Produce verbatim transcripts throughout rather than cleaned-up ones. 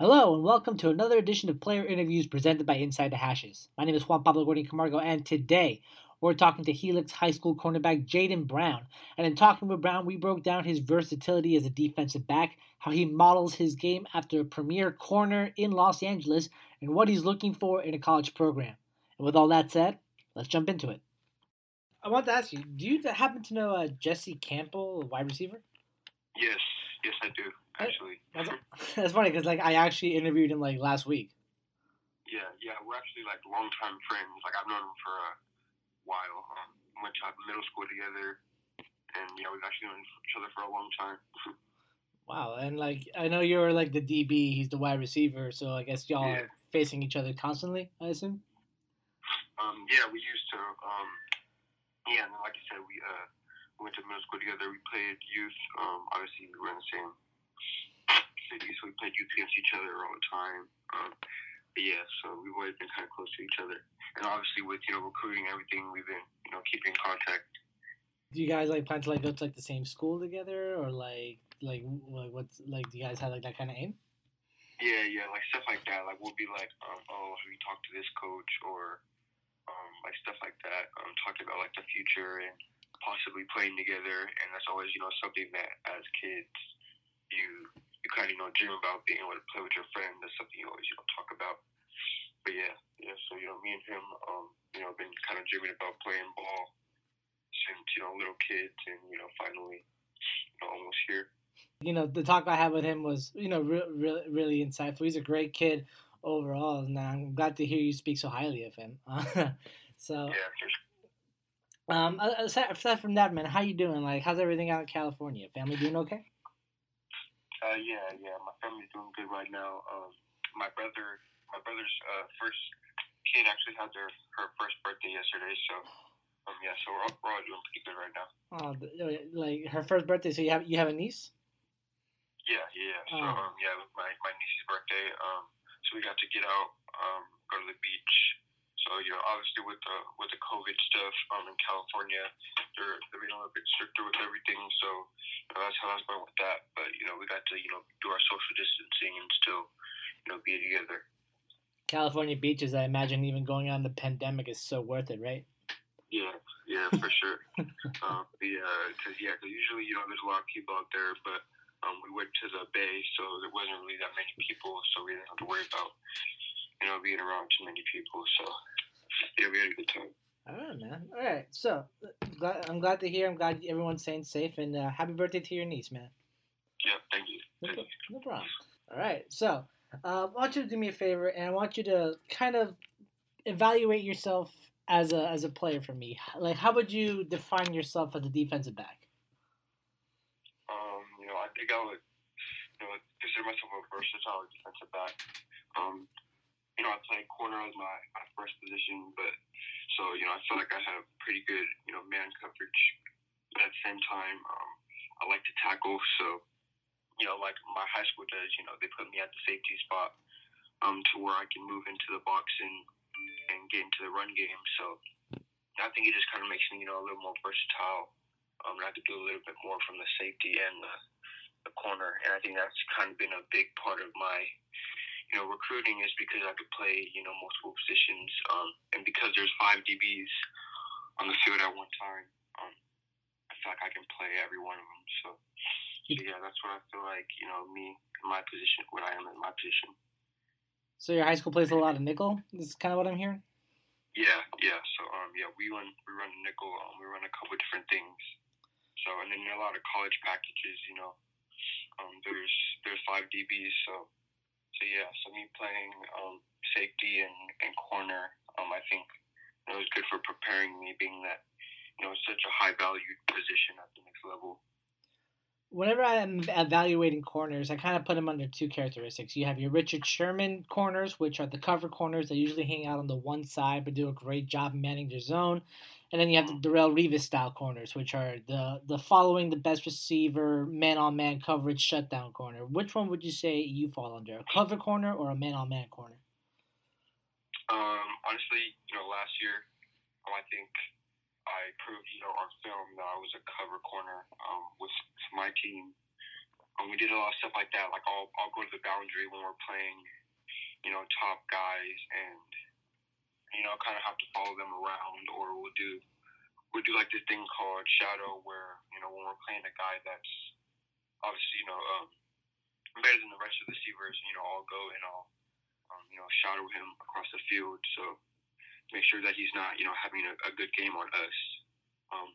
Hello and welcome to another edition of Player Interviews presented by Inside the Hashes. My name is Juan Pablo Gordian Camargo, and today we're talking to Helix High School cornerback Jaden Brown. And in talking with Brown, we broke down his versatility as a defensive back, how he models his game after a premier corner in Los Angeles, and what he's looking for in a college program. And with all that said, let's jump into it. I want to ask you, do you happen to know uh, Jesse Campbell, a wide receiver? Yes. Yes, I do, actually. That's, that's funny because, like, I actually interviewed him, like, last week. Yeah, yeah. We're actually, like, long-time friends. Like, I've known him for a while. Um, went to middle school together. And, yeah, we've actually known each other for a long time. Wow. And, like, I know you're, like, the D B. He's the wide receiver. So, I guess y'all yeah. are facing each other constantly, I assume? Um, yeah, we used to. Um, yeah, and like I said, we, uh, We went to middle school together. We played youth. Um, obviously, we were in the same city, so we played youth against each other all the time. Um, but yeah, so we've always been kind of close to each other. And obviously, with you know recruiting and everything, we've been you know keeping in contact. Do you guys like plan to like go to like the same school together, or like like like what's like? Do you guys have like that kind of aim? Yeah, yeah, like stuff like that. Like we'll be like, um, oh, have you talked to this coach, or um, like stuff like that. Um, talking about like the future and possibly playing together, and that's always, you know, something that as kids you you kind of, you know, dream about being able to play with your friend. That's something you always, you know, talk about. But yeah, yeah, so, you know, me and him, um, you know, been kind of dreaming about playing ball since, you know, little kids, and, you know, finally, you know, almost here. You know, the talk I had with him was, you know, re- re- really insightful. He's a great kid overall, and I'm glad to hear you speak so highly of him. So yeah, for sure. Um, aside, aside from that, man, how you doing? Like, how's everything out in California? Family doing okay? Uh, yeah, yeah, my family's doing good right now. Um, my brother, my brother's uh, first kid actually had their her first birthday yesterday, so um, yeah, so we're all, we're all doing pretty good right now. Oh, like her first birthday. So you have you have a niece? Yeah, yeah. So oh. um, yeah, my my niece's birthday. Um, so we got to get out, um, go to the beach. So, you know, obviously with the with the COVID stuff um, in California, they're they're being a little bit stricter with everything. So you know, that's how I was going with that. But you know, we got to you know do our social distancing and still you know be together. California beaches, I imagine, even going on the pandemic, is so worth it, right? Yeah, yeah, for sure. um, yeah, because yeah, cause usually you know there's a lot of people out there, but um, we went to the bay, so there wasn't really that many people, so we didn't have to worry about you know, being around too many people, so yeah, we had a good time. All right, man. All right, so glad, I'm glad to hear. I'm glad everyone's staying safe, and uh, happy birthday to your niece, man. Yeah, thank you. No, thank you. No problem. All right, so uh, I want you to do me a favor, and I want you to kind of evaluate yourself as a as a player for me. Like, how would you define yourself as a defensive back? Um, you know, I think I would, you know, consider myself a versatile defensive back. Um. You know, I played corner as my, my first position, but so, you know, I feel like I have pretty good, you know, man coverage. But at the same time, um, I like to tackle. So, you know, like my high school does, you know, they put me at the safety spot um, to where I can move into the box and, and get into the run game. So I think it just kind of makes me, you know, a little more versatile. Um, and I could do a little bit more from the safety and the, the corner. And I think that's kind of been a big part of my, you know, recruiting, is because I could play, you know, multiple positions, um, and because there's five D Bs on the field at one time, um, I feel like I can play every one of them. So, so yeah, that's what I feel like, you know, me in my position, what I am in my position. So your high school plays a lot of nickel? This is kind of what I'm hearing? Yeah, yeah. So, um, yeah, we run we run nickel. Um, we run a couple of different things. So, and then there are a lot of college packages, you know. Um, there's there's five D Bs, so. So, yeah, so me playing um, safety and, and corner, um, I think it was good for preparing me, being that, you know, it's such a high-valued position at the next level. Whenever I'm evaluating corners, I kind of put them under two characteristics. You have your Richard Sherman corners, which are the cover corners that usually hang out on the one side but do a great job manning their zone. And then you have the Darrelle Revis-style corners, which are the, the following the best receiver, man-on-man coverage, shutdown corner. Which one would you say you fall under, a cover corner or a man-on-man corner? Um, honestly, you know, last year, um, I think I proved, you know, on film that I was a cover corner um, with my team. Um, we did a lot of stuff like that. Like I'll I'll go to the boundary when we're playing, you know, top guys, and you know, kind of have to follow them around, or we'll do we'll do like this thing called shadow, where you know when we're playing a guy that's obviously you know um, better than the rest of the receivers, you know, I'll go and I'll um, you know shadow him across the field, so make sure that he's not you know having a, a good game on us. Um,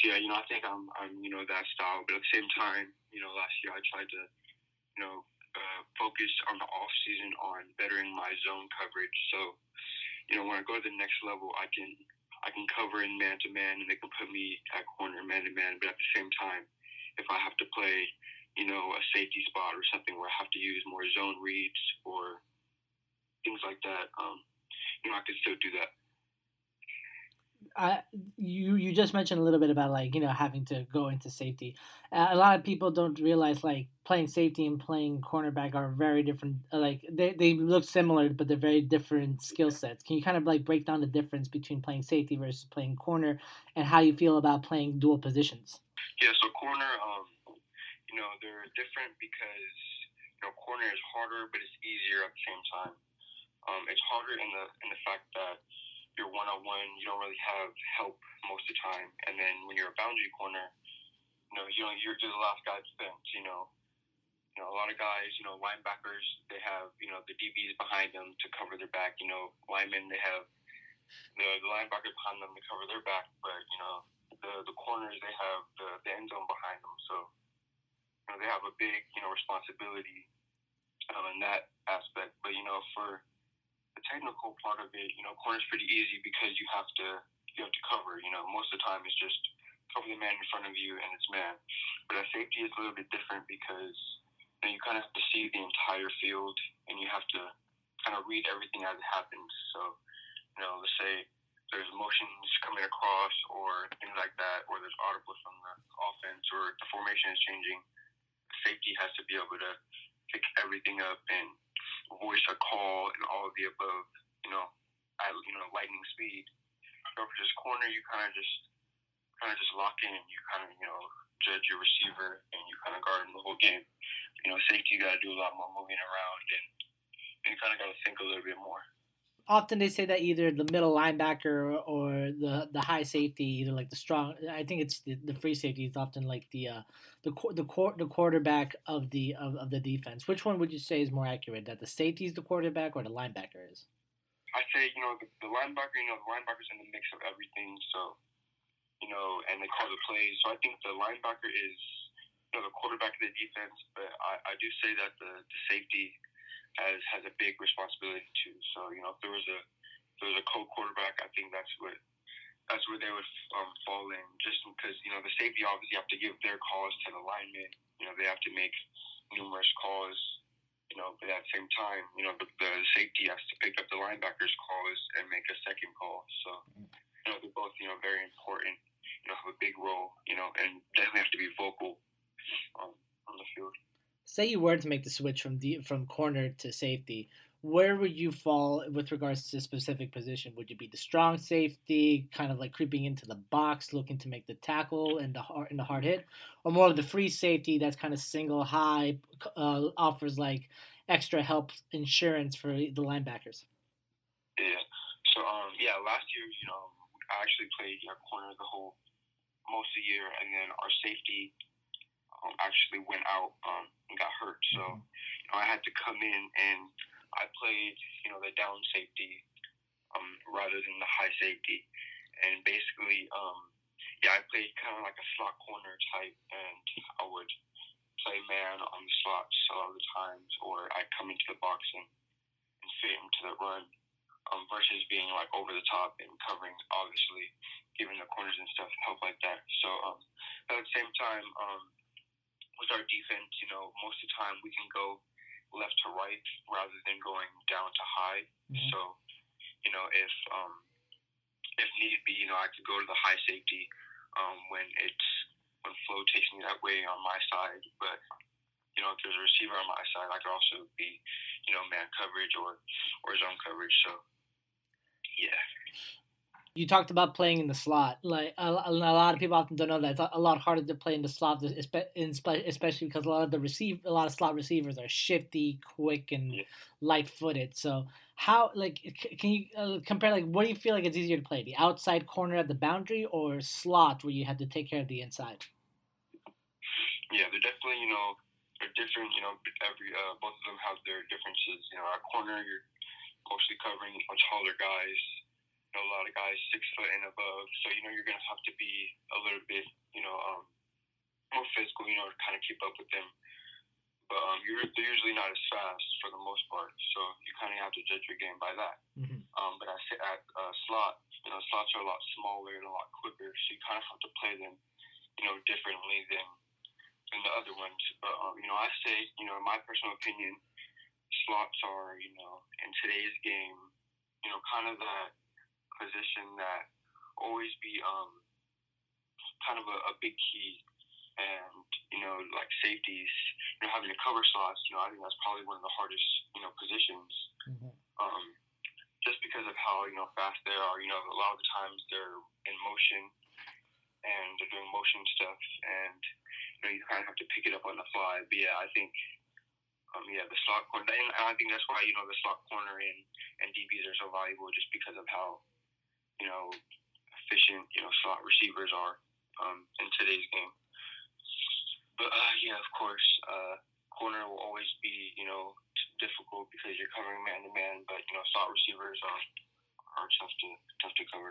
So, yeah, you know, I think I'm, I'm, you know, that style. But at the same time, you know, last year I tried to, you know, uh, focus on the off season on bettering my zone coverage. So, you know, when I go to the next level, I can, I can cover in man to man, and they can put me at corner man to man. But at the same time, if I have to play, you know, a safety spot or something where I have to use more zone reads or things like that, um, you know, I can still do that. I, you you just mentioned a little bit about like you know having to go into safety. Uh, a lot of people don't realize like playing safety and playing cornerback are very different. Like they, they look similar, but they're very different skill sets. Can you kind of like break down the difference between playing safety versus playing corner, and how you feel about playing dual positions? Yeah, so corner, um, you know, they're different because you know corner is harder, but it's easier at the same time. Um, it's harder in the in the fact that you're one-on-one, you don't really have help most of the time. And then when you're a boundary corner, you know, you know you're the last guy to fence, you know. You know, a lot of guys, you know, linebackers, they have, you know, the D Bs behind them to cover their back. You know, linemen, they have the, the linebackers behind them to cover their back. But, you know, the, the corners, they have the, the end zone behind them. So, you know, they have a big, you know, responsibility um, in that aspect. But, you know, for the technical part of it, you know, corner is pretty easy because you have to you have to cover. You know, most of the time it's just cover the man in front of you and it's man. But at safety is a little bit different because you know, you kind of have to see the entire field and you have to kind of read everything as it happens. So, you know, let's say there's motions coming across or things like that, or there's audibles from the offense, or the formation is changing. Safety has to be able to pick everything up and voice a call and all of the above, you know, at you know lightning speed. So for just corner, you kind of just kind of just lock in. You kind of you know judge your receiver and you kind of guard him the whole game. You know, safety, you got to do a lot more moving around and, and you kind of got to think a little bit more. Often they say that either the middle linebacker or the, the high safety, either like the strong. I think it's the, the free safety is often like the uh, the the the quarterback of the of, of the defense. Which one would you say is more accurate? That the safety is the quarterback or the linebacker is? I say you know the, the linebacker. You know the linebacker's in the mix of everything. So you know, and they call the plays. So I think the linebacker is you know the quarterback of the defense. But I, I do say that the, the safety Has, has a big responsibility too. So you know, if there was a if there was a co-quarterback, I think that's what that's where they would um, fall in. Just because you know the safety obviously have to give their calls to the linemen. You know, they have to make numerous calls. You know, but at the same time, you know, the, the safety has to pick up the linebacker's calls and make a second call. So you know, they're both you know very important. You know, have a big role. You know, and definitely have to be vocal um, on the field. Say you were to make the switch from the, from corner to safety, where would you fall with regards to a specific position? Would you be the strong safety, kind of like creeping into the box, looking to make the tackle and the hard, and the hard hit, or more of the free safety that's kind of single high, uh, offers like extra help insurance for the linebackers? Yeah. So, um, yeah, last year, you know, I actually played you know, corner the whole most of the year, and then our safety actually went out um, and got hurt, so you know, I had to come in and I played, you know, the down safety um, rather than the high safety, and basically, um, yeah, I played kind of like a slot corner type, and I would play man on the slots a lot of the times, or I'd come into the box and, and fit him to the run, um, versus being like over the top and covering, obviously, giving the corners and stuff help like that. So um, at the same time. Um, With our defense, you know, most of the time we can go left to right rather than going down to high. Mm-hmm. So, you know, if um, if need be, you know, I could go to the high safety um, when it's when flow takes me that way on my side. But you know, if there's a receiver on my side, I could also be, you know, man coverage or or zone coverage. So, yeah. you talked about playing in the slot. Like a, a lot of people often don't know that it's a lot harder to play in the slot, especially because a lot of the receive, a lot of slot receivers are shifty, quick, and light-footed. So how, like, can you uh, compare? Like, what do you feel like it's easier to play, the outside corner at the boundary or slot where you have to take care of the inside? Yeah, they're definitely, you know, they're different. You know, every uh, both of them have their differences. You know, our corner, you're mostly covering much taller guys. A lot of guys six foot and above, so you know you're gonna have to be a little bit, you know, um, more physical, you know, to kind of keep up with them. But um, you're they're usually not as fast for the most part, so you kind of have to judge your game by that. Mm-hmm. Um, but I sit at uh, slot, you know, slots are a lot smaller and a lot quicker, so you kind of have to play them, you know, differently than than the other ones. But um, you know, I say, you know, in my personal opinion, slots are, you know, in today's game, you know, kind of that position that always be um kind of a, a big key, and you know, like safeties, you know, having to cover slots, you know, I think that's probably one of the hardest, you know, positions. Mm-hmm. Um just because of how, you know, fast they are. You know, a lot of the times they're in motion and they're doing motion stuff, and you know, you kind of have to pick it up on the fly. But yeah, I think Um, yeah, the slot corner, and I think that's why, you know, the slot corner and, and D Bs are so valuable, just because of how, you know, efficient, you know, slot receivers are um, in today's game. But uh, yeah, of course, uh, corner will always be, you know, difficult because you're covering man to man. But you know, slot receivers are are tough to tough to cover.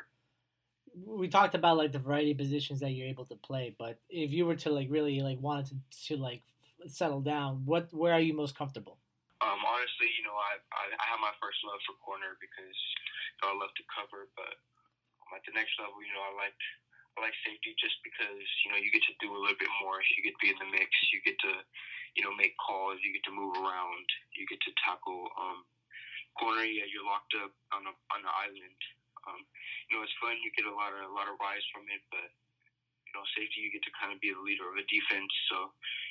We talked about like the variety of positions that you're able to play, but if you were to like really like wanted to, to like settle down, what where are you most comfortable? Um honestly, you know, I, I I have my first love for corner because, you know, I love to cover, but um, at the next level, you know, I like I like safety just because, you know, you get to do a little bit more. You get to be in the mix, you get to, you know, make calls, you get to move around, you get to tackle. Um corner, yeah, you're locked up on a on the island. Um you know, it's fun, you get a lot of a lot of rise from it, but you know, safety, you get to kind of be the leader of a defense. So,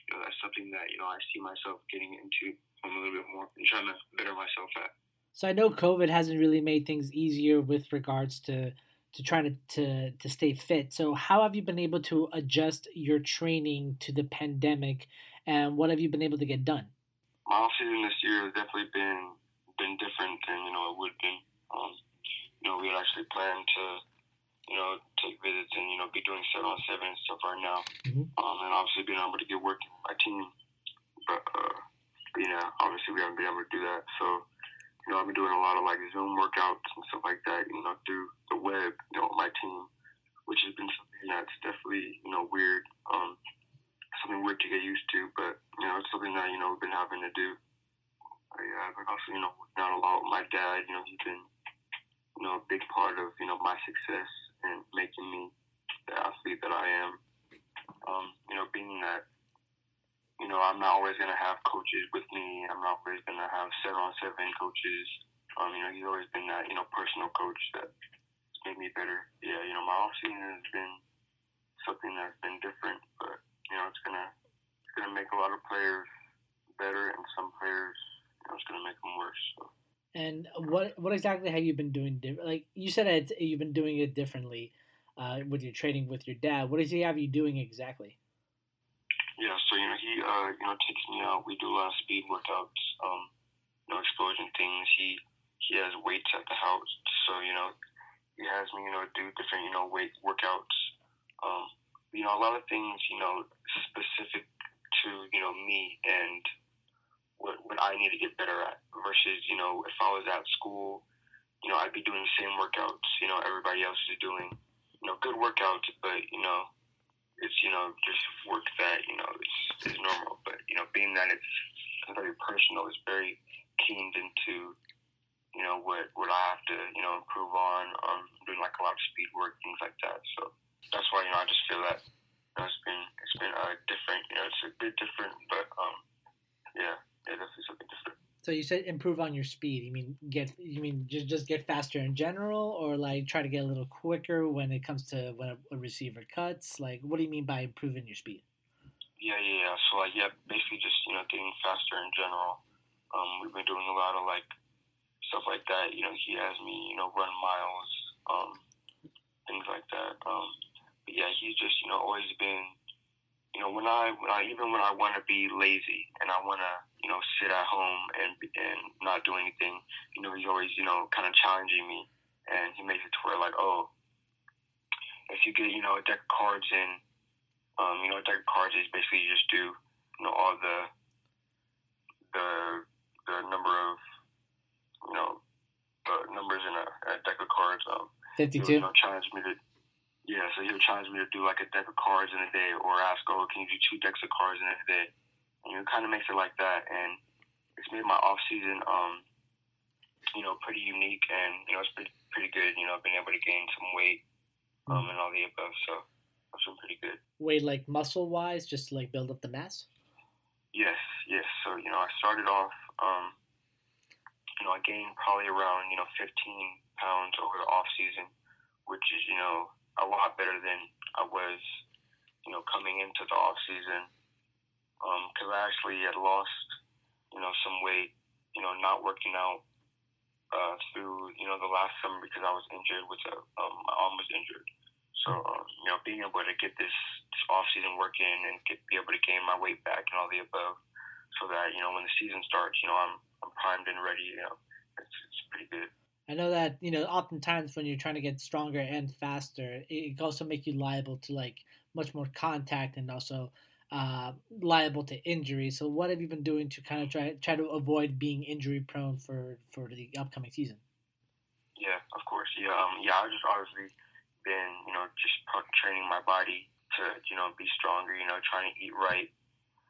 you know, that's something that, you know, I see myself getting into a little bit more and trying to better myself at. So I know COVID hasn't really made things easier with regards to, to trying to, to, to stay fit. So how have you been able to adjust your training to the pandemic, and what have you been able to get done? My offseason this year has definitely been been different than, you know, it would be. Um, you know, we had actually planned to, you know, take visits and, you know, be doing seven on seven and stuff right now. Mm-hmm. Um, and obviously being able to get work with my team. But, uh, you know, obviously we haven't been able to do that. So, you know, I've been doing a lot of, like, Zoom workouts and stuff like that, you know, through the web, you know, with my team, which has been something that's definitely, you know, weird, um, something weird to get used to. But, you know, it's something that, you know, we've been having to do. But, yeah, I've been also, you know, working out a lot with my dad. You know, he's been, you know, a big part of, you know, my success and making me the athlete that I am. Um, you know, being that, you know, I'm not always going to have coaches with me. I'm not always going to have seven-on-seven coaches. Um, you know, he's always been that, you know, personal coach that's made me better. Yeah, you know, my offseason has been something that's been different, but, you know, it's going to it's gonna make a lot of players better, and some players, you know, it's going to make them worse, so. And what what exactly have you been doing? Like you said, that you've been doing it differently uh, with your training with your dad. What does he have you doing exactly? Yeah, so you know he uh, you know takes me out. We do a lot of speed workouts, um, you know, explosion things. He he has weights at the house, so you know he has me, you know, do different, you know, weight workouts. Um, you know, a lot of things, you know, specific to, you know, me and What, what I need to get better at versus, you know, if I was at school, you know, I'd be doing the same workouts, you know, everybody else is doing, you know, good workouts, but, you know, it's, you know, just work that, you know, is is normal. But, you know, being that it's very personal, it's very keyed into, you know, what, what I have to, you know, improve on, um, doing like a lot of speed work, things like that. So that's why, you know, I just feel that, you know, it's been, it's been uh, different, you know, it's a bit different, but, um, yeah. Yeah, definitely something different. So you said improve on your speed. You mean get? You mean just just get faster in general, or like try to get a little quicker when it comes to when a, a receiver cuts? Like, what do you mean by improving your speed? Yeah, yeah, yeah. So like, yeah, basically just, you know, getting faster in general. Um, we've been doing a lot of like stuff like that. You know, he has me, you know, run miles. Um, things like that. Um, but yeah, he's just, you know, always been, you know, when I, when I even when I want to be lazy and I want to, you know, sit at home and and not do anything, you know, he's always, you know, kind of challenging me, and he makes it to where like, oh, if you get, you know, a deck of cards in, um, you know, a deck of cards is basically you just do, you know, all the the the number of, you know, the numbers in a, a deck of cards. Um, fifty-two. He would, you know, challenge me to, yeah, so he would challenge me to do like a deck of cards in a day, or ask, oh, can you do two decks of cards in a day? And it kind of makes it like that, and it's made my off season, um, you know, pretty unique, and you know, it's pretty pretty good. You know, I've been able to gain some weight, um, and all the above, so I've been pretty good. Weight, like muscle wise, just to, like, build up the mass. Yes, yes. So you know, I started off, um, you know, I gained probably around, you know, fifteen pounds over the off season, which is, you know, a lot better than I was, you know, coming into the off season. Um, 'cause I actually had lost, you know, some weight, you know, not working out, uh, through, you know, the last summer, because I was injured with a, um, my arm was injured. So, um, you know, being able to get this, this off season work in and get, be able to gain my weight back and all the above, so that, you know, when the season starts, you know, I'm, I'm primed and ready, you know, it's, it's pretty good. I know that, you know, oftentimes when you're trying to get stronger and faster, it can also make you liable to, like, much more contact, and also, uh, liable to injury. So what have you been doing to kind of try try to avoid being injury prone for, for the upcoming season? Yeah, of course. Yeah, um, yeah. I've just obviously been, you know, just training my body to, you know, be stronger. You know, trying to eat right,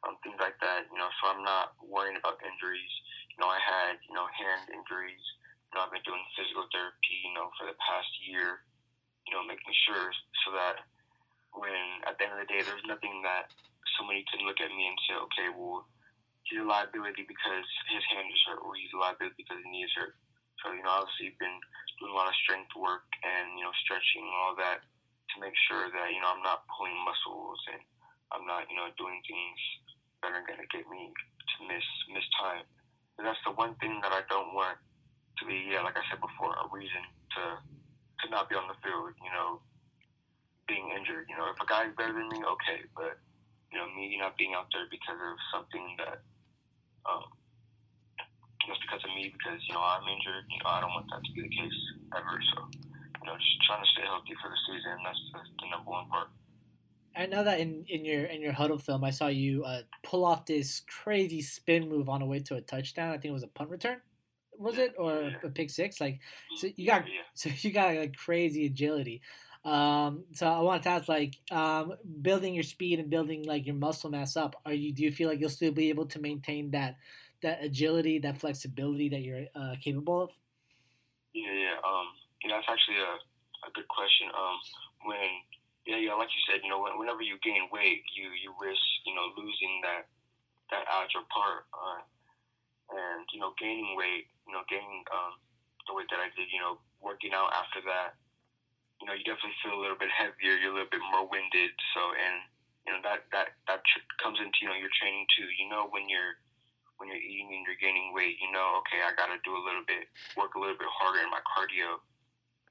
um, things like that. You know, so I'm not worrying about injuries. You know, I had, you know, hand injuries. You know, I've been doing physical therapy, you know, for the past year, you know, making sure so that when at the end of the day, there's nothing that somebody can look at me and say, okay, well, he's a liability because his hand is hurt, or he's a liability because his knee is hurt. So, you know, obviously I've been doing a lot of strength work and, you know, stretching and all that to make sure that, you know, I'm not pulling muscles and I'm not, you know, doing things that are going to get me to miss, miss time. And that's the one thing that I don't want to be, yeah, like I said before, a reason to to not be on the field, you know, being injured. You know, if a guy's better than me, okay, but, you know, me not being out there because of something that, um, just because of me, because, you know, I'm injured, you know, I don't want that to be the case ever. So, you know, just trying to stay healthy for the season, that's the, the number one part. I know that in, in your in your huddle film, I saw you uh, pull off this crazy spin move on the way to a touchdown. I think it was a punt return. Was it, or a pick six? Like, so you got, so you got like crazy agility. Um, so I wanted to ask, like, um, building your speed and building like your muscle mass up. Are you? Do you feel like you'll still be able to maintain that, that agility, that flexibility that you're uh, capable of? Yeah, yeah. Um, you know, that's actually a, a good question. Um, when yeah, yeah, like you said, you know, whenever you gain weight, you you risk, you know, losing that that outer part. Uh, And, you know, gaining weight, you know, gaining um, the weight that I did, you know, working out after that, you know, you definitely feel a little bit heavier. You're a little bit more winded. So, and, you know, that that, that tr- comes into, you know, your training too. You know, when you're when you're eating and you're gaining weight, you know, okay, I got to do a little bit, work a little bit harder in my cardio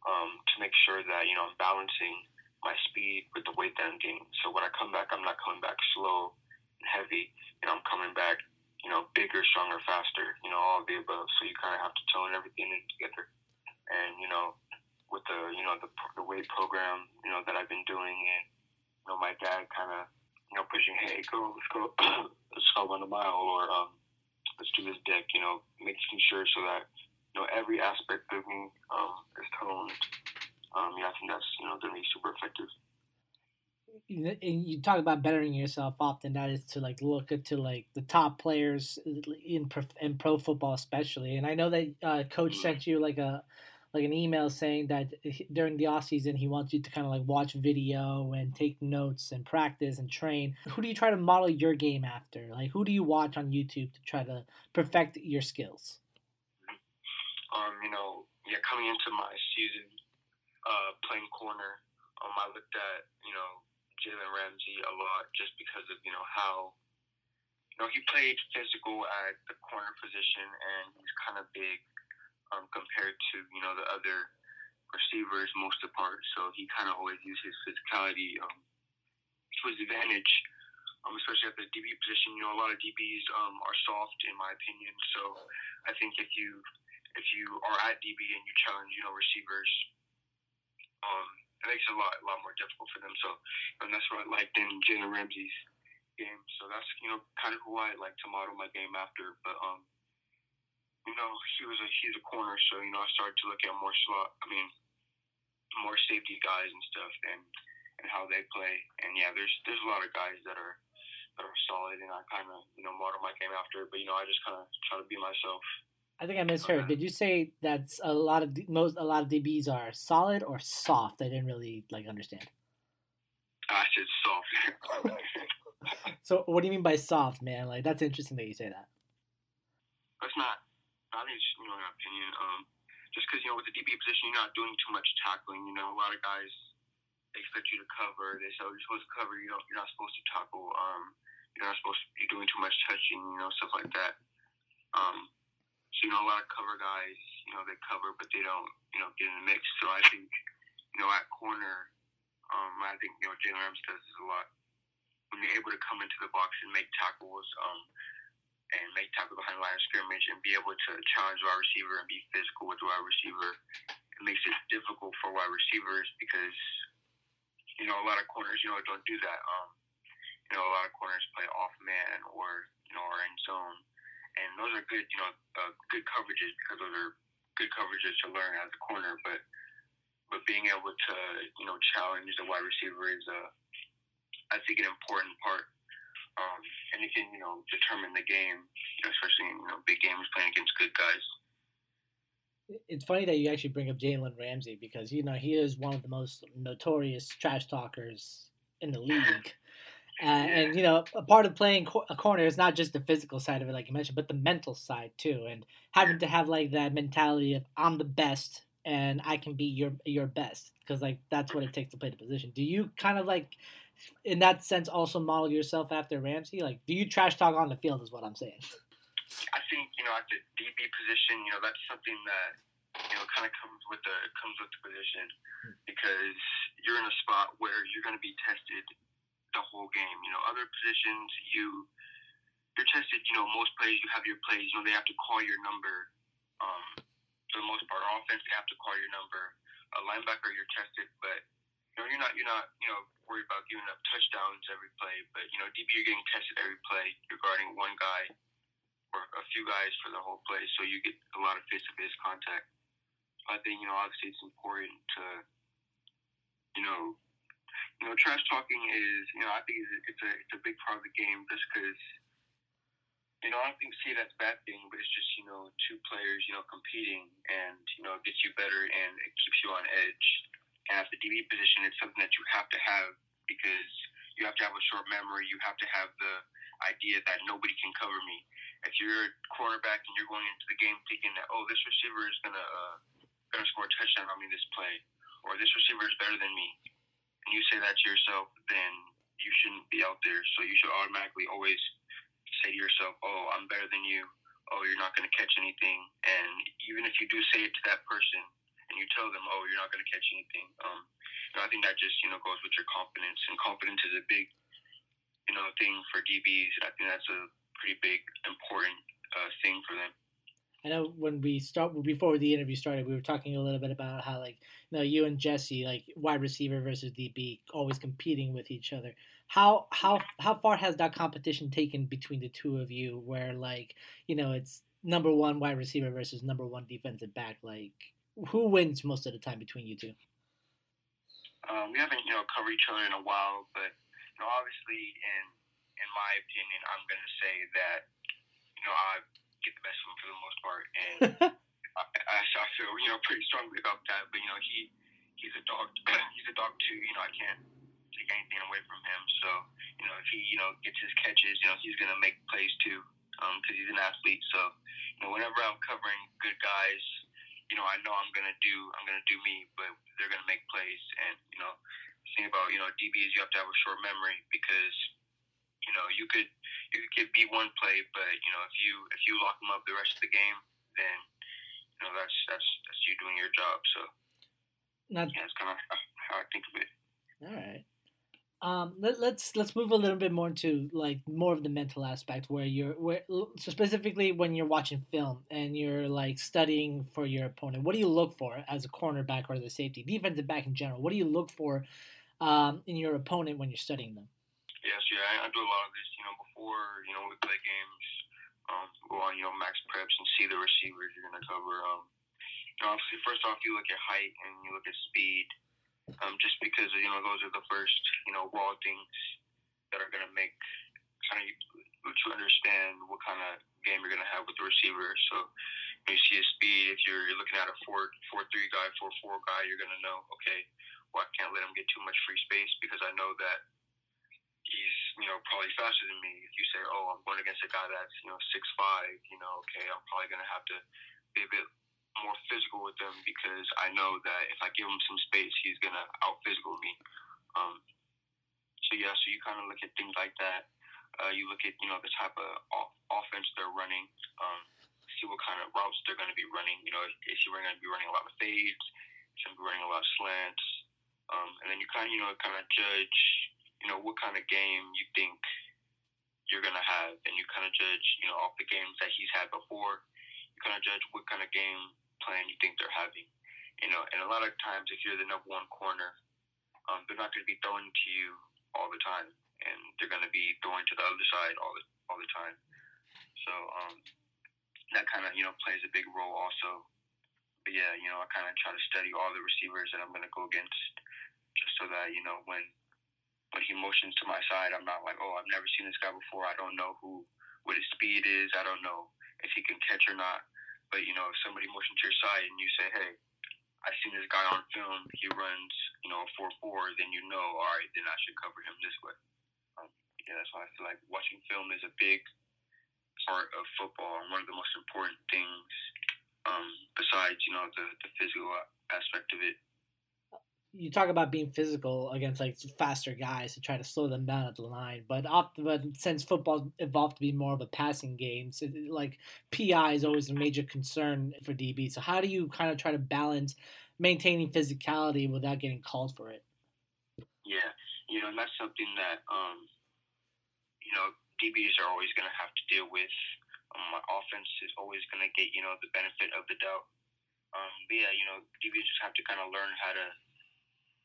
um, to make sure that, you know, I'm balancing my speed with the weight that I'm gaining. So when I come back, I'm not coming back slow and heavy. You know, I'm coming back, you know, bigger, stronger, faster, you know, all of the above. So you kind of have to tone everything in together. And, you know, with the, you know, the, the weight program, you know, that I've been doing, and, you know, my dad kind of, you know, pushing, hey, go, let's go, let's go run a mile, or um, let's do this deck, you know, making sure so that, you know, every aspect of me um, is toned. Um, yeah, I think that's, you know, going to be super effective. And you talk about bettering yourself often. That is to like look to like the top players in pro, in pro football, especially. And I know that uh, coach sent you like a like an email saying that during the off season he wants you to kind of like watch video and take notes and practice and train. Who do you try to model your game after? Like, who do you watch on YouTube to try to perfect your skills? Um, you know, yeah, coming into my season, uh, playing corner, um, I looked at, you know, Jalen Ramsey a lot, just because of, you know, how, you know, he played physical at the corner position, and he's kind of big um, compared to, you know, the other receivers most of the part, so he kind of always used his physicality um, to his advantage, um, especially at the D B position. You know, a lot of D Bs um, are soft, in my opinion, so I think if you if you are at D B and you challenge, you know, receivers, um, it makes it a lot, a lot more difficult for them. So, and that's what I liked in Jalen Ramsey's game. So that's, you know, kind of who I like to model my game after, but um. You know, he was a he's a corner, so you know I started to look at more slot. I mean, more safety guys and stuff, and, and how they play. And yeah, there's there's a lot of guys that are that are solid, and I kind of you know model my game after. But you know, I just kind of try to be myself. I think I misheard. Okay. Did you say that's a lot of most a lot of D Bs are solid or soft? I didn't really like understand. I said soft. So what do you mean by soft, man? Like that's interesting that you say that. That's not. I think, you know, in my opinion, um, just because, you know, with the D B position, you're not doing too much tackling. You know, a lot of guys, they expect you to cover. They say, oh, you're supposed to cover. You know, you're not supposed to tackle. Um, you're not supposed to be doing too much touching, you know, stuff like that. Um, so, you know, a lot of cover guys, you know, they cover, but they don't, you know, get in the mix. So I think, you know, at corner, um, I think, you know, Jalen Ramsey does this a lot. When you're able to come into the box and make tackles, um, and make tackle behind the line of scrimmage and be able to challenge wide receiver and be physical with the wide receiver. It makes it difficult for wide receivers because, you know, a lot of corners, you know, don't do that. Um, you know, a lot of corners play off man or, you know, are in zone. And those are good, you know, uh, good coverages because those are good coverages to learn as a corner. But but being able to, you know, challenge the wide receiver is, a, I think, an important part. Um, and it can, you know, determine the game, you know, especially in, you know, big games playing against good guys. It's funny that you actually bring up Jalen Ramsey because, you know, he is one of the most notorious trash talkers in the league. uh, and, you know, a part of playing co- a corner is not just the physical side of it, like you mentioned, but the mental side, too. And having to have, like, that mentality of I'm the best and I can be your, your best because, like, that's what it takes to play the position. Do you kind of, like... in that sense, also model yourself after Ramsey? Like, do you trash talk on the field is what I'm saying. I think, you know, at the D B position, you know, that's something that, you know, kind of comes with the comes with the position because you're in a spot where you're going to be tested the whole game. You know, other positions, you, you're tested, you know, most plays, you have your plays. You know, they have to call your number. Um, for the most part, offense, they have to call your number. A linebacker, you're tested, but, you know, you're not, you're not, you know, worried about giving up touchdowns every play, but, you know, D B, you're getting tested every play. You're guarding one guy or a few guys for the whole play, so you get a lot of face-to-face contact. I think, you know, obviously it's important to, you know, you know, trash talking is, you know, I think it's a, it's a big part of the game just because, you know, I don't think see that's a bad thing, but it's just, you know, two players, you know, competing and, you know, it gets you better and it keeps you on edge. And at the D B position, it's something that you have to have because you have to have a short memory. You have to have the idea that nobody can cover me. If you're a cornerback and you're going into the game thinking that, oh, this receiver is going to uh, gonna score a touchdown on me this play, or this receiver is better than me, and you say that to yourself, then you shouldn't be out there. So you should automatically always say to yourself, oh, I'm better than you. Oh, you're not going to catch anything. And even if you do say it to that person, and you tell them, oh, you're not going to catch anything. Um, you know, I think that just, you know, goes with your confidence. And confidence is a big, you know, thing for D Bs. And I think that's a pretty big, important uh, thing for them. I know when we start, before the interview started, we were talking a little bit about how, like, you know, you and Jesse, like, wide receiver versus D B, always competing with each other. How how how far has that competition taken between the two of you where, like, you know, it's number one wide receiver versus number one defensive back, like, who wins most of the time between you two? Uh, we haven't, you know, covered each other in a while, but you know, obviously, in in my opinion, I'm going to say that you know I get the best one for the most part, and I, I, I feel you know pretty strongly about that. But you know, he he's a dog, he's a dog too. You know, I can't take anything away from him. So you know, if he you know gets his catches, you know, he's going to make plays too, because um, he's an athlete. So you know, whenever I'm covering good guys, you know, I know I'm gonna do I'm gonna do me, but they're gonna make plays. And you know, the thing about you know D Bs, you have to have a short memory because you know you could you could be one play, but you know if you if you lock them up the rest of the game, then you know that's that's that's you doing your job. So Not. Yeah, that's kind of how I think of it. All right. Um, let, let's let's move a little bit more into like more of the mental aspect where you're where so specifically when you're watching film and you're like studying for your opponent. What do you look for as a cornerback or the safety, defensive back in general? What do you look for um, in your opponent when you're studying them? Yes, yeah, I, I do a lot of this. You know, before you know we play games, um, go on you know max preps and see the receivers you're gonna cover. Um, obviously, first off, you look at height and you look at speed. Um, just because, you know, those are the first, you know, raw things that are going to make kind of you understand what kind of game you're going to have with the receiver. So when you see his speed, if you're looking at a four four three guy, four four guy, you're going to know, okay, well, I can't let him get too much free space because I know that he's, you know, probably faster than me. If you say, oh, I'm going against a guy that's, you know, six five, you know, okay, I'm probably going to have to be a bit more physical with them because I know that if I give him some space, he's gonna out physical me. Um, so yeah, so you kind of look at things like that. Uh, you look at you know the type of off- offense they're running. Um, see what kind of routes they're gonna be running. You know, if, if you're gonna be running a lot of fades, if you're running a lot of slants, um, and then you kind of you know kind of judge you know what kind of game you think you're gonna have, and you kind of judge you know off the games that he's had before. You kind of judge what kind of game plan you think they're having, you know, and a lot of times if you're the number one corner, um, they're not going to be throwing to you all the time, and they're going to be throwing to the other side all the all the time. So um, that kind of you know plays a big role also. But yeah, you know, I kind of try to study all the receivers that I'm going to go against, just so that you know when when he motions to my side, I'm not like, oh, I've never seen this guy before. I don't know who what his speed is. I don't know if he can catch or not. But, you know, if somebody motions to your side and you say, hey, I've seen this guy on film, he runs, you know, a four four, then you know, all right, then I should cover him this way. Um, yeah, that's why I feel like watching film is a big part of football and one of the most important things um, besides, you know, the, the physical aspect of it. You talk about being physical against like faster guys to try to slow them down at the line, but often, but since football evolved to be more of a passing game, so like P I is always a major concern for D B. So how do you kind of try to balance maintaining physicality without getting called for it? Yeah, you know, and that's something that um, you know D Bs are always going to have to deal with. Um, my offense is always going to get you know the benefit of the doubt. Um, but yeah, you know, D Bs just have to kind of learn how to.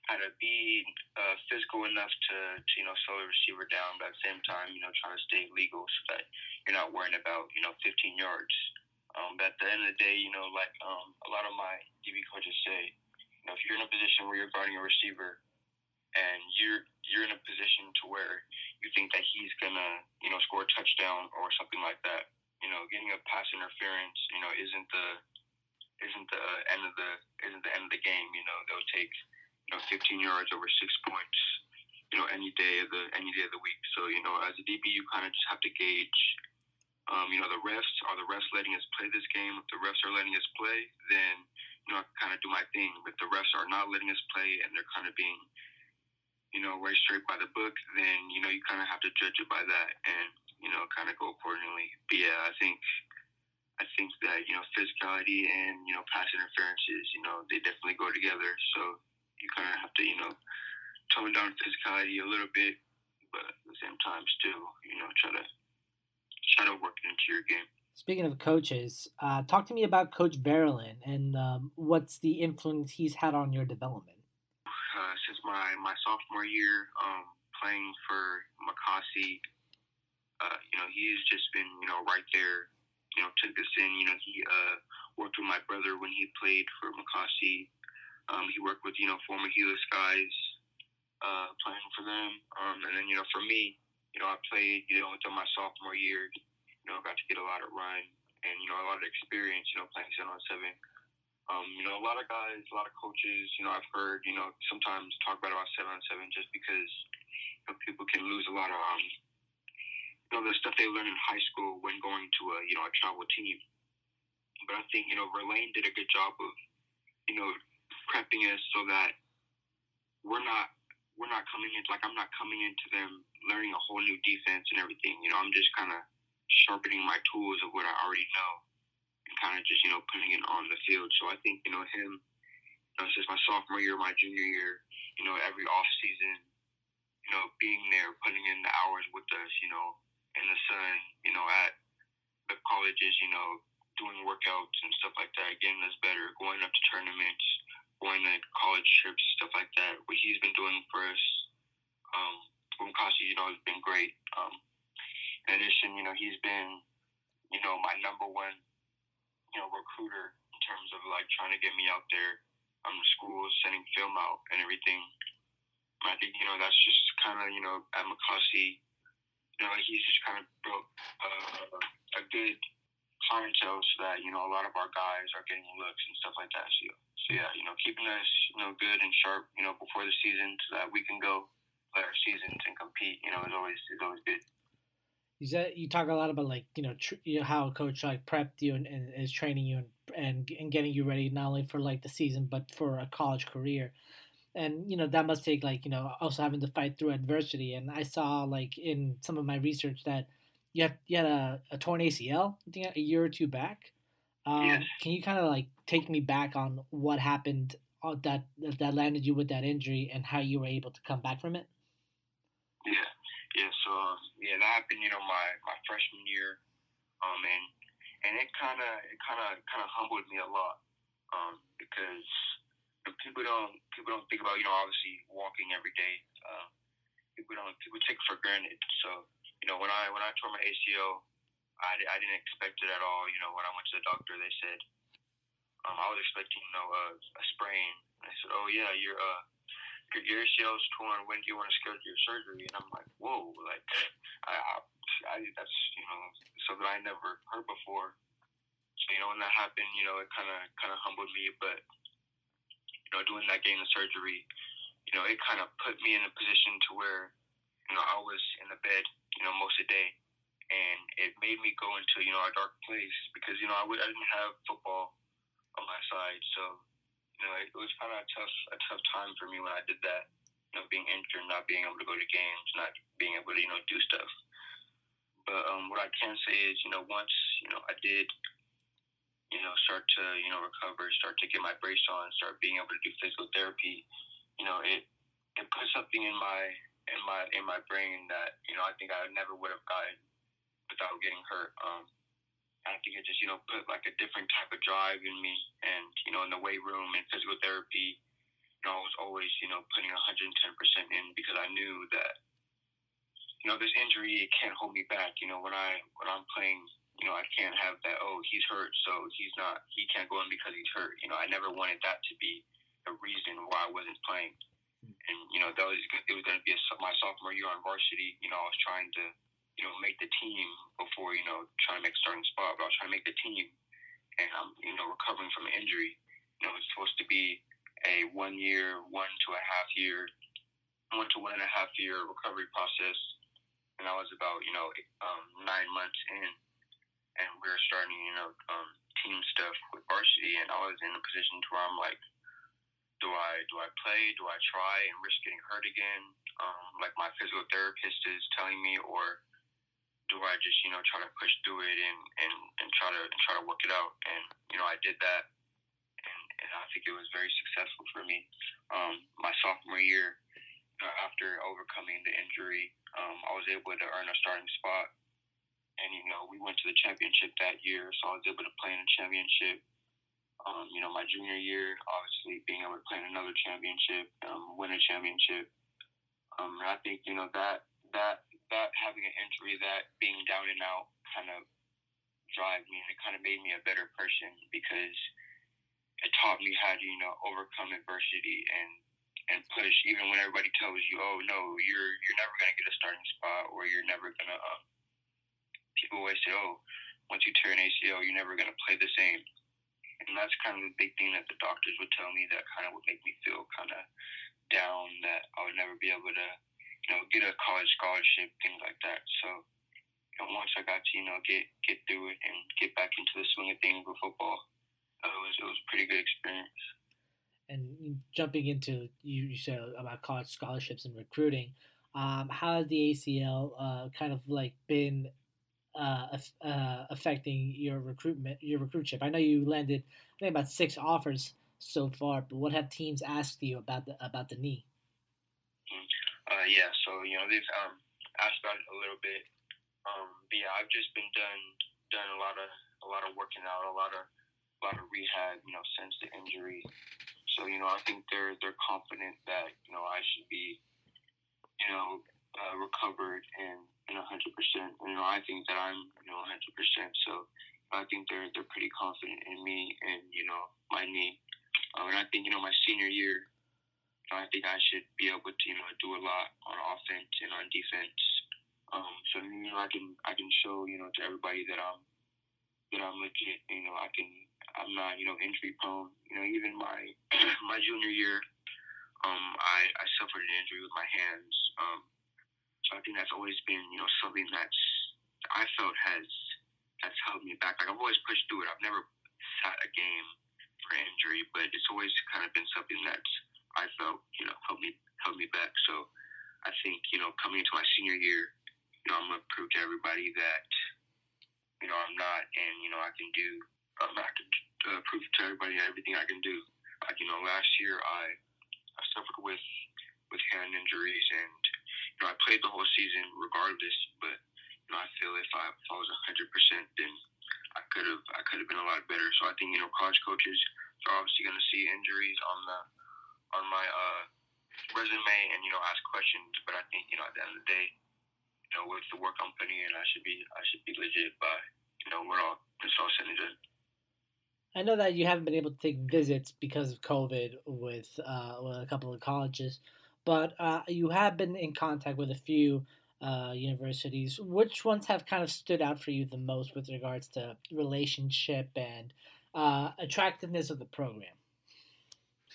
How to be uh, physical enough to, to, you know, slow the receiver down, but at the same time, you know, trying to stay legal so that you're not worrying about, you know, fifteen yards. Um, but at the end of the day, you know, like um, a lot of my D B coaches say, you know, if you're in a position where you're guarding a receiver and you're you're in a position to where you think that he's gonna, you know, score a touchdown or something like that, you know, getting a pass interference, you know, isn't the isn't the end of the isn't the end of the game. You know, they'll take. You know, fifteen yards over six points. You know, any day of the any day of the week. So you know, as a D B, you kind of just have to gauge. Um, you know, the refs are the refs letting us play this game. If the refs are letting us play, then you know, I kind of do my thing. But the refs are not letting us play, and they're kind of being, you know, right straight by the book. Then you know, you kind of have to judge it by that, and you know, kind of go accordingly. But yeah, I think, I think that you know, physicality and you know, pass interferences, you know, they definitely go together. So. You kind of have to, you know, tone down physicality a little bit, but at the same time, still, you know, try to try to work it into your game. Speaking of coaches, uh, talk to me about Coach Verlin and um, what's the influence he's had on your development. Uh, since my, my sophomore year, um, playing for Mikasi, uh, you know, he's just been, you know, right there. You know, took us in. You know, he uh, worked with my brother when he played for Mikasi. Um, he worked with, you know, former Helix guys uh, playing for them. Um, and then, you know, for me, you know, I played, you know, until my sophomore year, you know, got to get a lot of run and, you know, a lot of experience, you know, playing seven on seven. Um, you know, a lot of guys, a lot of coaches, you know, I've heard, you know, sometimes talk about about seven on seven just because you know, people can lose a lot of, um, you know, the stuff they learn in high school when going to a, you know, a travel team. But I think, you know, Verlaine did a good job of, you know, prepping us so that we're not we're not coming in like I'm not coming into them learning a whole new defense and everything. You know, I'm just kind of sharpening my tools of what I already know and kind of just you know putting it on the field. So I think you know him you know, since my sophomore year, my junior year, you know, every off season, you know, being there, putting in the hours with us, you know, in the sun, you know, at the colleges, you know, doing workouts and stuff like that, getting us better, going up to tournaments, going to college trips, stuff like that. What he's been doing for us, um, Mikasi, you know, has been great. Um, in addition, you know, he's been, you know, my number one, you know, recruiter in terms of, like, trying to get me out there, um, to school, sending film out and everything. I think, you know, that's just kind of, you know, at Mikasi, you know, he's just kind of built uh, a good clientele so that, you know, a lot of our guys are getting looks and stuff like that. So, so, yeah, you know, keeping us, you know, good and sharp, you know, before the season so that we can go play our seasons and compete, you know, is always, is always good. You said, you talk a lot about, like, you know, tr- you know how Coach, like, prepped you and, and is training you and, and and getting you ready not only for, like, the season but for a college career. And, you know, that must take, like, you know, also having to fight through adversity. And I saw, like, in some of my research that you had, you had a, a torn A C L, I think, a year or two back. Um, yes. Can you kind of, like, take me back on what happened that that landed you with that injury and how you were able to come back from it? Yeah. Yeah, so, um, yeah, that happened, you know, my, my freshman year. Um, and and it kind of it kind of kind of humbled me a lot um, because – People don't people don't think about, you know, obviously walking every day. Uh, people don't people take it for granted. So, you know, when I when I tore my A C L, I, I didn't expect it at all. You know, when I went to the doctor, they said um, I was expecting, you know, uh, a sprain. And I said, oh yeah, your uh your A C L is torn. When do you want to schedule your surgery? And I'm like, whoa, like I, I, I that's you know something I never heard before. So, you know, when that happened, you know, it kind of kind of humbled me, but. You know, doing that, getting the surgery, you know, it kind of put me in a position to where, you know, I was in the bed, you know, most of the day, and it made me go into, you know, a dark place because, you know, I, would, I didn't have football on my side, so, you know, it, it was kind of a tough, a tough time for me when I did that, you know, being injured, not being able to go to games, not being able to, you know, do stuff. But um, what I can say is, you know, once, you know, I did. You know, start to, you know, recover, start to get my brace on, start being able to do physical therapy, you know, it it put something in my in my in my brain that, you know, I think I never would have gotten without getting hurt. Um I think it just, you know, put like a different type of drive in me and, you know, in the weight room and physical therapy, you know, I was always, you know, putting a hundred and ten percent in because I knew that, you know, this injury, it can't hold me back. You know, when I when I'm playing, you know, I can't have that, oh, he's hurt, so he's not, he can't go in because he's hurt. You know, I never wanted that to be the reason why I wasn't playing. And, you know, that was, it was going to be a, my sophomore year on varsity. You know, I was trying to, you know, make the team before, you know, trying to make a starting spot, but I was trying to make the team. And I'm, you know, recovering from an injury. You know, it's supposed to be a one year, one to a half year, one to one and a half year recovery process. And I was about, you know, um, nine months in. And we were starting, you know, um, team stuff with varsity, and I was in a position to where I'm like, do I do I play? Do I try and risk getting hurt again, um, like my physical therapist is telling me, or do I just, you know, try to push through it and, and, and try to and try to work it out? And, you know, I did that, and, and I think it was very successful for me. Um, my sophomore year, uh, after overcoming the injury, um, I was able to earn a starting spot. And, you know, we went to the championship that year, so I was able to play in a championship. Um, you know, my junior year, obviously, being able to play in another championship, um, win a championship. Um, and I think, you know, that, that that having an injury, that being down and out kind of drive me, and it kind of made me a better person because it taught me how to, you know, overcome adversity and, and push, even when everybody tells you, oh, no, you're, you're never going to get a starting spot or you're never going to um, – people always say, oh, once you tear an A C L, you're never going to play the same. And that's kind of the big thing that the doctors would tell me that kind of would make me feel kind of down, that I would never be able to, you know, get a college scholarship, things like that. So, you know, once I got to, you know, get, get through it and get back into the swing of things with football, uh, it was it was a pretty good experience. And jumping into, you, you said about college scholarships and recruiting, um, how has the A C L uh, kind of like been – Uh, uh, affecting your recruitment, your recruitship? I know you landed, I think, about six offers so far, but what have teams asked you about the about the knee? Uh, yeah, so you know they've um, asked about it a little bit. Um, but yeah, I've just been done done a lot of a lot of working out, a lot of a lot of rehab, you know, since the injury. So you know, I think they're they're confident that you know I should be, you know, uh, recovered and and one hundred percent. You know, I think that I'm you know one hundred percent. So I think they're they're pretty confident in me and you know my knee. Um, and I think you know my senior year, you know, I think I should be able to you know do a lot on offense and on defense. Um, so you know I can I can show you know to everybody that I'm that I'm legit. You know I can I'm not you know injury prone. You know even my my junior year, um, I I suffered an injury with my hands. Um, so I think that's always been you know something that's I felt has. That's held me back. Like I've always pushed through it. I've never sat a game for injury, but it's always kind of been something that's I felt, you know, held me held me back. So I think, you know, coming into my senior year, you know, I'm gonna prove to everybody that, you know, I'm not, and you know, I can do. I'm not gonna uh, prove to everybody everything I can do. Like you know, last year I I suffered with with hand injuries, and you know, I played the whole season regardless, but. You know, I feel if I, if I was one hundred percent, then I could have I could have been a lot better. So I think you know college coaches are obviously going to see injuries on the on my uh, resume and you know ask questions. But I think you know at the end of the day, you know with the work I'm putting in, I should be I should be legit. But you know we're all it's all said and done. I know that you haven't been able to take visits because of COVID with uh with a couple of colleges, but uh, you have been in contact with a few. Uh, universities, which ones have kind of stood out for you the most with regards to relationship and uh, attractiveness of the program?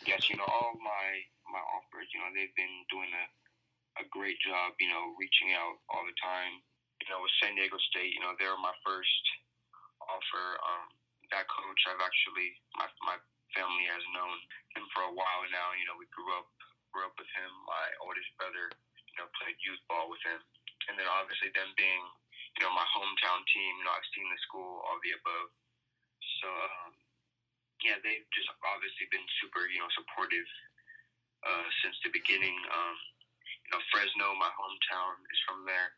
Yes, you know, all of my, my offers, you know, they've been doing a, a great job, you know, reaching out all the time. You know, with San Diego State, you know, they were my first offer. Um, that coach, I've actually, my my family has known him for a while now. You know, we grew up, grew up with him. My oldest brother, you know, played youth ball with him. And then obviously them being, you know, my hometown team, you know, I've seen the school, all the above. So, um, yeah, they've just obviously been super, you know, supportive uh, since the beginning. Um, you know, Fresno, my hometown, is from there.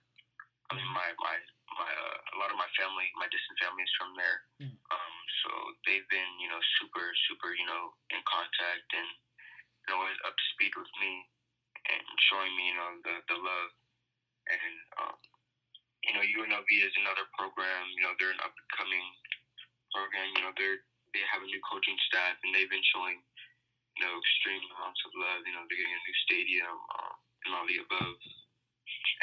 I mean, my, my, my uh, a lot of my family, my distant family is from there. Mm. Um, so they've been, you know, super, super, you know, in contact and, you know, always up to speed with me. And showing me, you know, the, the love. And, um, you know, U N L V is another program. You know, they're an up-and-coming program. You know, they they have a new coaching staff, and they've been showing, you know, extreme amounts of love. You know, they're getting a new stadium um, and all the above.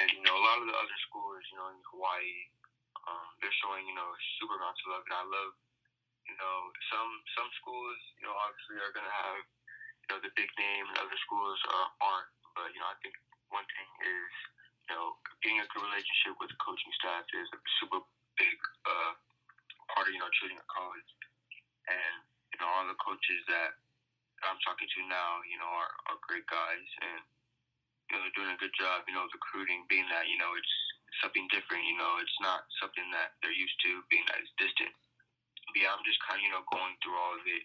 And, you know, a lot of the other schools, you know, in Hawaii, um, they're showing, you know, super amounts of love. And I love, you know, some some schools, you know, obviously are going to have, you know, the big name, and other schools uh, aren't. But, you know, I think one thing is, you know, getting a good relationship with the coaching staff is a super big uh, part of, you know, choosing a college. And, you know, all the coaches that I'm talking to now, you know, are, are great guys. And, you know, they're doing a good job, you know, recruiting, being that, you know, it's something different. You know, it's not something that they're used to, being that it's distant. But, yeah, I'm just kind of, you know, going through all of it.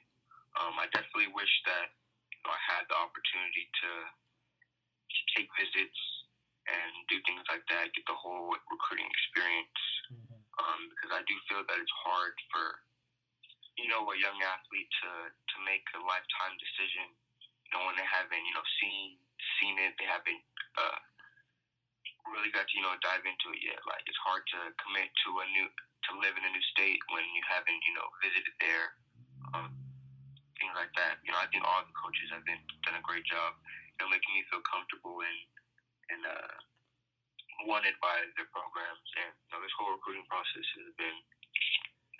Um, I definitely wish that, you know, I had the opportunity to – to take visits and do things like that, get the whole recruiting experience, mm-hmm. um, because I do feel that it's hard for, you know, a young athlete to, to make a lifetime decision, you know, when they haven't, you know, seen seen it, they haven't uh, really got to, you know, dive into it yet. Like, it's hard to commit to a new, to live in a new state when you haven't, you know, visited there, um, things like that. You know, I think all the coaches have been done a great job. You know, making me feel comfortable and and uh, wanted by their programs, and you know, this whole recruiting process has been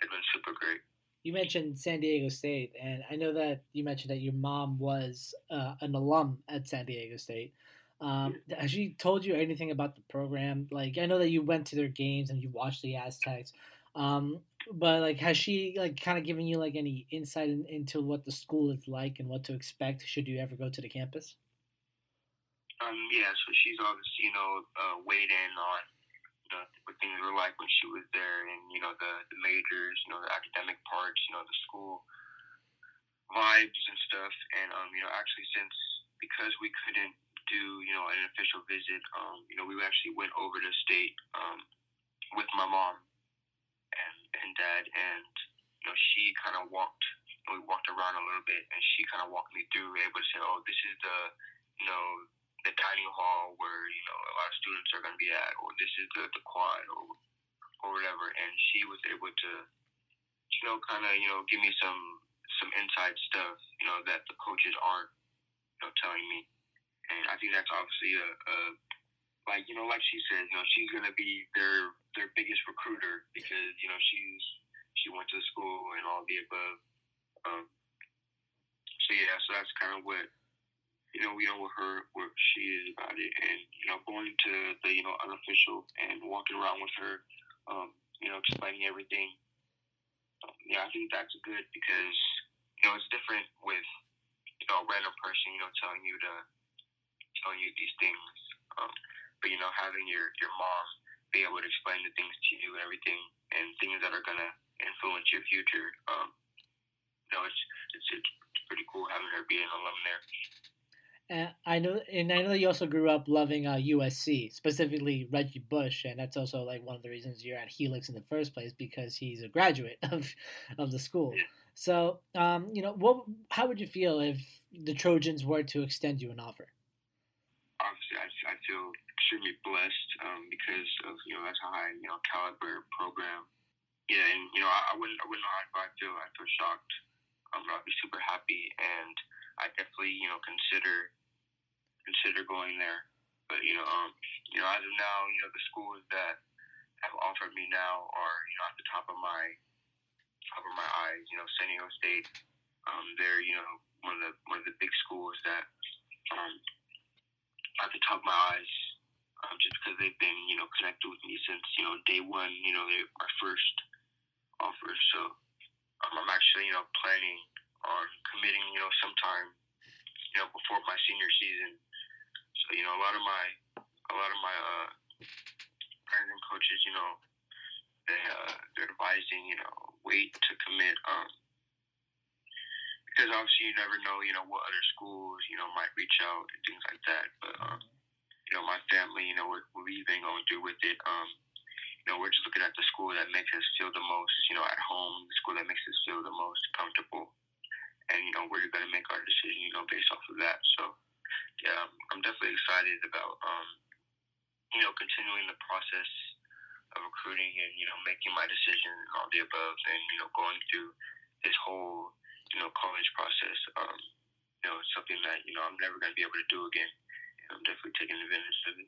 has been super great. You mentioned San Diego State, and I know that you mentioned that your mom was uh, an alum at San Diego State. Um, yeah. Has she told you anything about the program? Like, I know that you went to their games and you watched the Aztecs, um, but like, has she like kind of given you like any insight in, into what the school is like and what to expect should you ever go to the campus? Um, yeah, so she's obviously, you know, uh, weighed in on, you know, what things were like when she was there and, you know, the, the majors, you know, the academic parts, you know, the school vibe, vibes and stuff. And, um, you know, actually since, because we couldn't do, you know, an official visit, um, you know, we actually went over to state, um, with my mom and, and dad. And, you know, she kind of walked, we walked around a little bit, and she kind of walked me through, able to say, oh, this is the, you know, the dining hall where, you know, a lot of students are going to be at, or this is the, the quad, or, or whatever. And she was able to, you know, kind of, you know, give me some, some inside stuff, you know, that the coaches aren't, you know, telling me. And I think that's obviously a, a like, you know, like she said, you know, she's going to be their, their biggest recruiter, because, you know, she's, she went to school and all the above. Um, so yeah, so that's kind of what, you know, we know with her, what she is about it. And, you know, going to the, you know, unofficial and walking around with her, um, you know, explaining everything. Yeah, I think that's good, because, you know, it's different with, you know, a random person, you know, telling you to, telling you these things. Um, but, you know, having your, your mom be able to explain the things to you and everything, and things that are going to influence your future. Um, you know, it's, it's, it's pretty cool having her be an alum there. And I know, and I know you also grew up loving uh, U S C, specifically Reggie Bush, and that's also like one of the reasons you're at Helix in the first place, because he's a graduate of, of the school. Yeah. So, um, you know, what? How would you feel if the Trojans were to extend you an offer? Obviously, I, I feel extremely blessed, um, because of, you know, that's a high, you know, caliber program. Yeah, and, you know, I, I wouldn't, I wouldn't know how I feel. I feel shocked. Um, I'd be super happy, and I definitely, you know, consider. consider going there. But, you know, um, you know, as of now, you know, the schools that have offered me now are, you know, at the top of my top of my eyes. You know, San Diego State, um, they're, you know, one of the one of the big schools that um at the top of my eyes, um, just because they've been, you know, connected with me since, you know, day one, you know, they my first offer. So um, I'm actually, you know, planning on committing, you know, sometime, you know, before my senior season. So, you know, a lot of my, a lot of my uh, friends and coaches, you know, they, uh, they're advising, you know, wait to commit, um, because obviously you never know, you know, what other schools, you know, might reach out and things like that. But, um, you know, my family, you know, what, what we've been going through with it, um, you know, we're just looking at the school that makes us feel the most, you know, at home, the school that makes us feel the most comfortable. And, you know, we're going to make our decision, you know, based off of that. So, yeah, I'm definitely excited about, um, you know, continuing the process of recruiting and, you know, making my decision and all the above, and, you know, going through this whole, you know, college process. Um, you know, it's something that, you know, I'm never going to be able to do again. And I'm definitely taking advantage of it.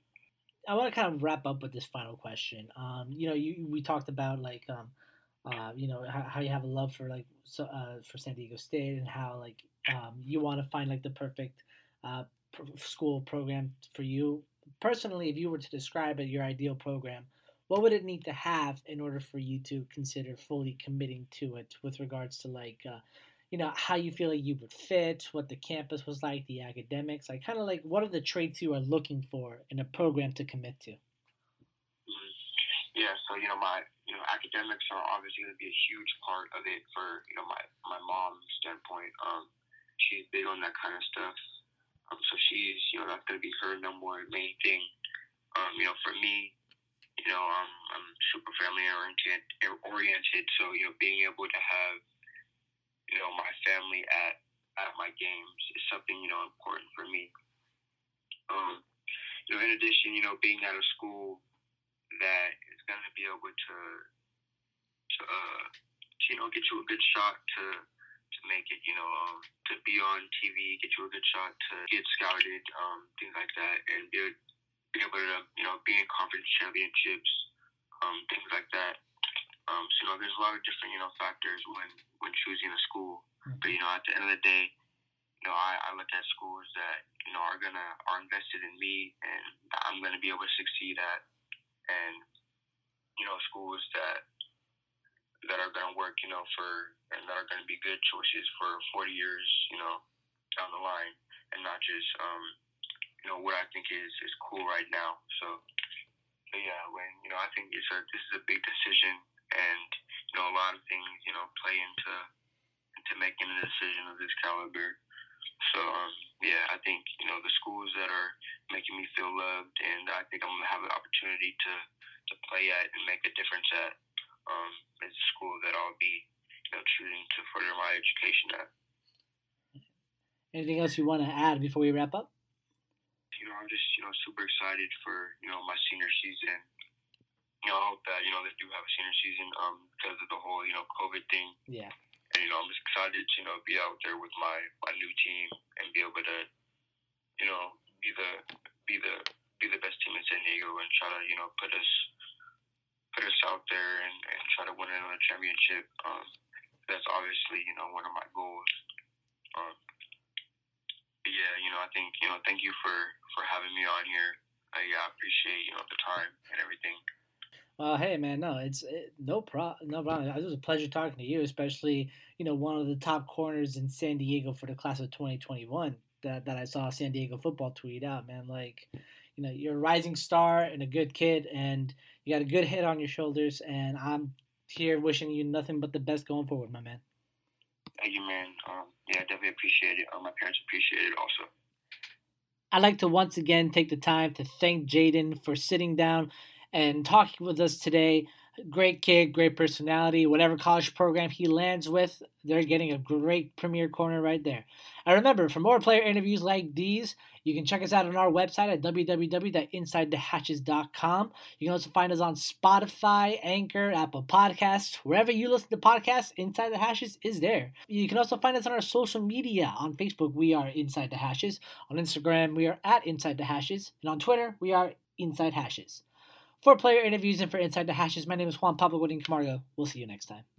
I want to kind of wrap up with this final question. Um, you know, you we talked about, like, um, uh, you know, how, how you have a love for, like, so, uh, for San Diego State, and how, like, um, you want to find, like, the perfect uh, school program for you. Personally, if you were to describe it, your ideal program, what would it need to have in order for you to consider fully committing to it, with regards to, like, uh, you know, how you feel like you would fit, what the campus was like, the academics, like, kind of like, what are the traits you are looking for in a program to commit to? Yeah, so, you know, my, you know, academics are obviously going to be a huge part of it for, you know, my, my mom's standpoint. Um, she's big on that kind of stuff. Um, so she's, you know, that's going to be her number one main thing. Um, you know, for me, you know, um, I'm super family oriented, oriented. So, you know, being able to have, you know, my family at, at my games is something, you know, important for me. Um, you know, in addition, you know, being out of school that is going to be able to, to, uh, to, you know, get you a good shot to, to make it, you know, um, to be on T V, get you a good shot to get scouted, um, things like that, and be, be able to, you know, be in conference championships, um, things like that. Um, so, you know, there's a lot of different, you know, factors when, when choosing a school. But, you know, at the end of the day, you know, I, I look at schools that, you know, are gonna, are invested in me, and I'm gonna be able to succeed at. And, you know, schools that that are going to work, you know, for, and that are going to be good choices for forty years, you know, down the line, and not just, um, you know, what I think is, is cool right now. So, but yeah, when, you know, I think it's a, this is a big decision, and, you know, a lot of things, you know, play into, to making a decision of this caliber. So, um, yeah, I think, you know, the schools that are making me feel loved and I think I'm going to have an opportunity to, to play at and make a difference at um, is a school that I'll be, you know, choosing to further my education at. Anything else you want to add before we wrap up? You know, I'm just, you know, super excited for, you know, my senior season. You know, I hope that, you know, they do have a senior season um, because of the whole, you know, COVID thing. Yeah. And, you know, I'm just excited to, you know, be out there with my, my new team and be able to, you know, be the be the be the best team in San Diego and try to, you know, put us put us out there and, and try to win another championship. Um, that's obviously, you know, one of my goals. Um, but yeah, you know, I think, you know, thank you for, for having me on here. I yeah, appreciate, you know, the time and everything. Well, hey, man, no, it's it, no pro, no problem. It was a pleasure talking to you, especially, you know, one of the top corners in San Diego for the class of twenty twenty-one that, that I saw San Diego football tweet out, man. Like, you know, you're a rising star and a good kid, and you got a good head on your shoulders, and I'm here wishing you nothing but the best going forward, my man. Thank you, man. Um, yeah, I definitely appreciate it. Uh, my parents appreciate it also. I'd like to once again take the time to thank Jaden for sitting down and talking with us today. Great kid, great personality. Whatever college program he lands with, they're getting a great premier corner right there. And remember, for more player interviews like these, you can check us out on our website at w w w dot inside the hashes dot com. You can also find us on Spotify, Anchor, Apple Podcasts. Wherever you listen to podcasts, Inside the Hashes is there. You can also find us on our social media. On Facebook, we are Inside the Hashes. On Instagram, we are at Inside the Hashes. And on Twitter, we are Inside Hashes. For player interviews and for Inside the Hashes, my name is Juan Pablo Gordian Camargo. We'll see you next time.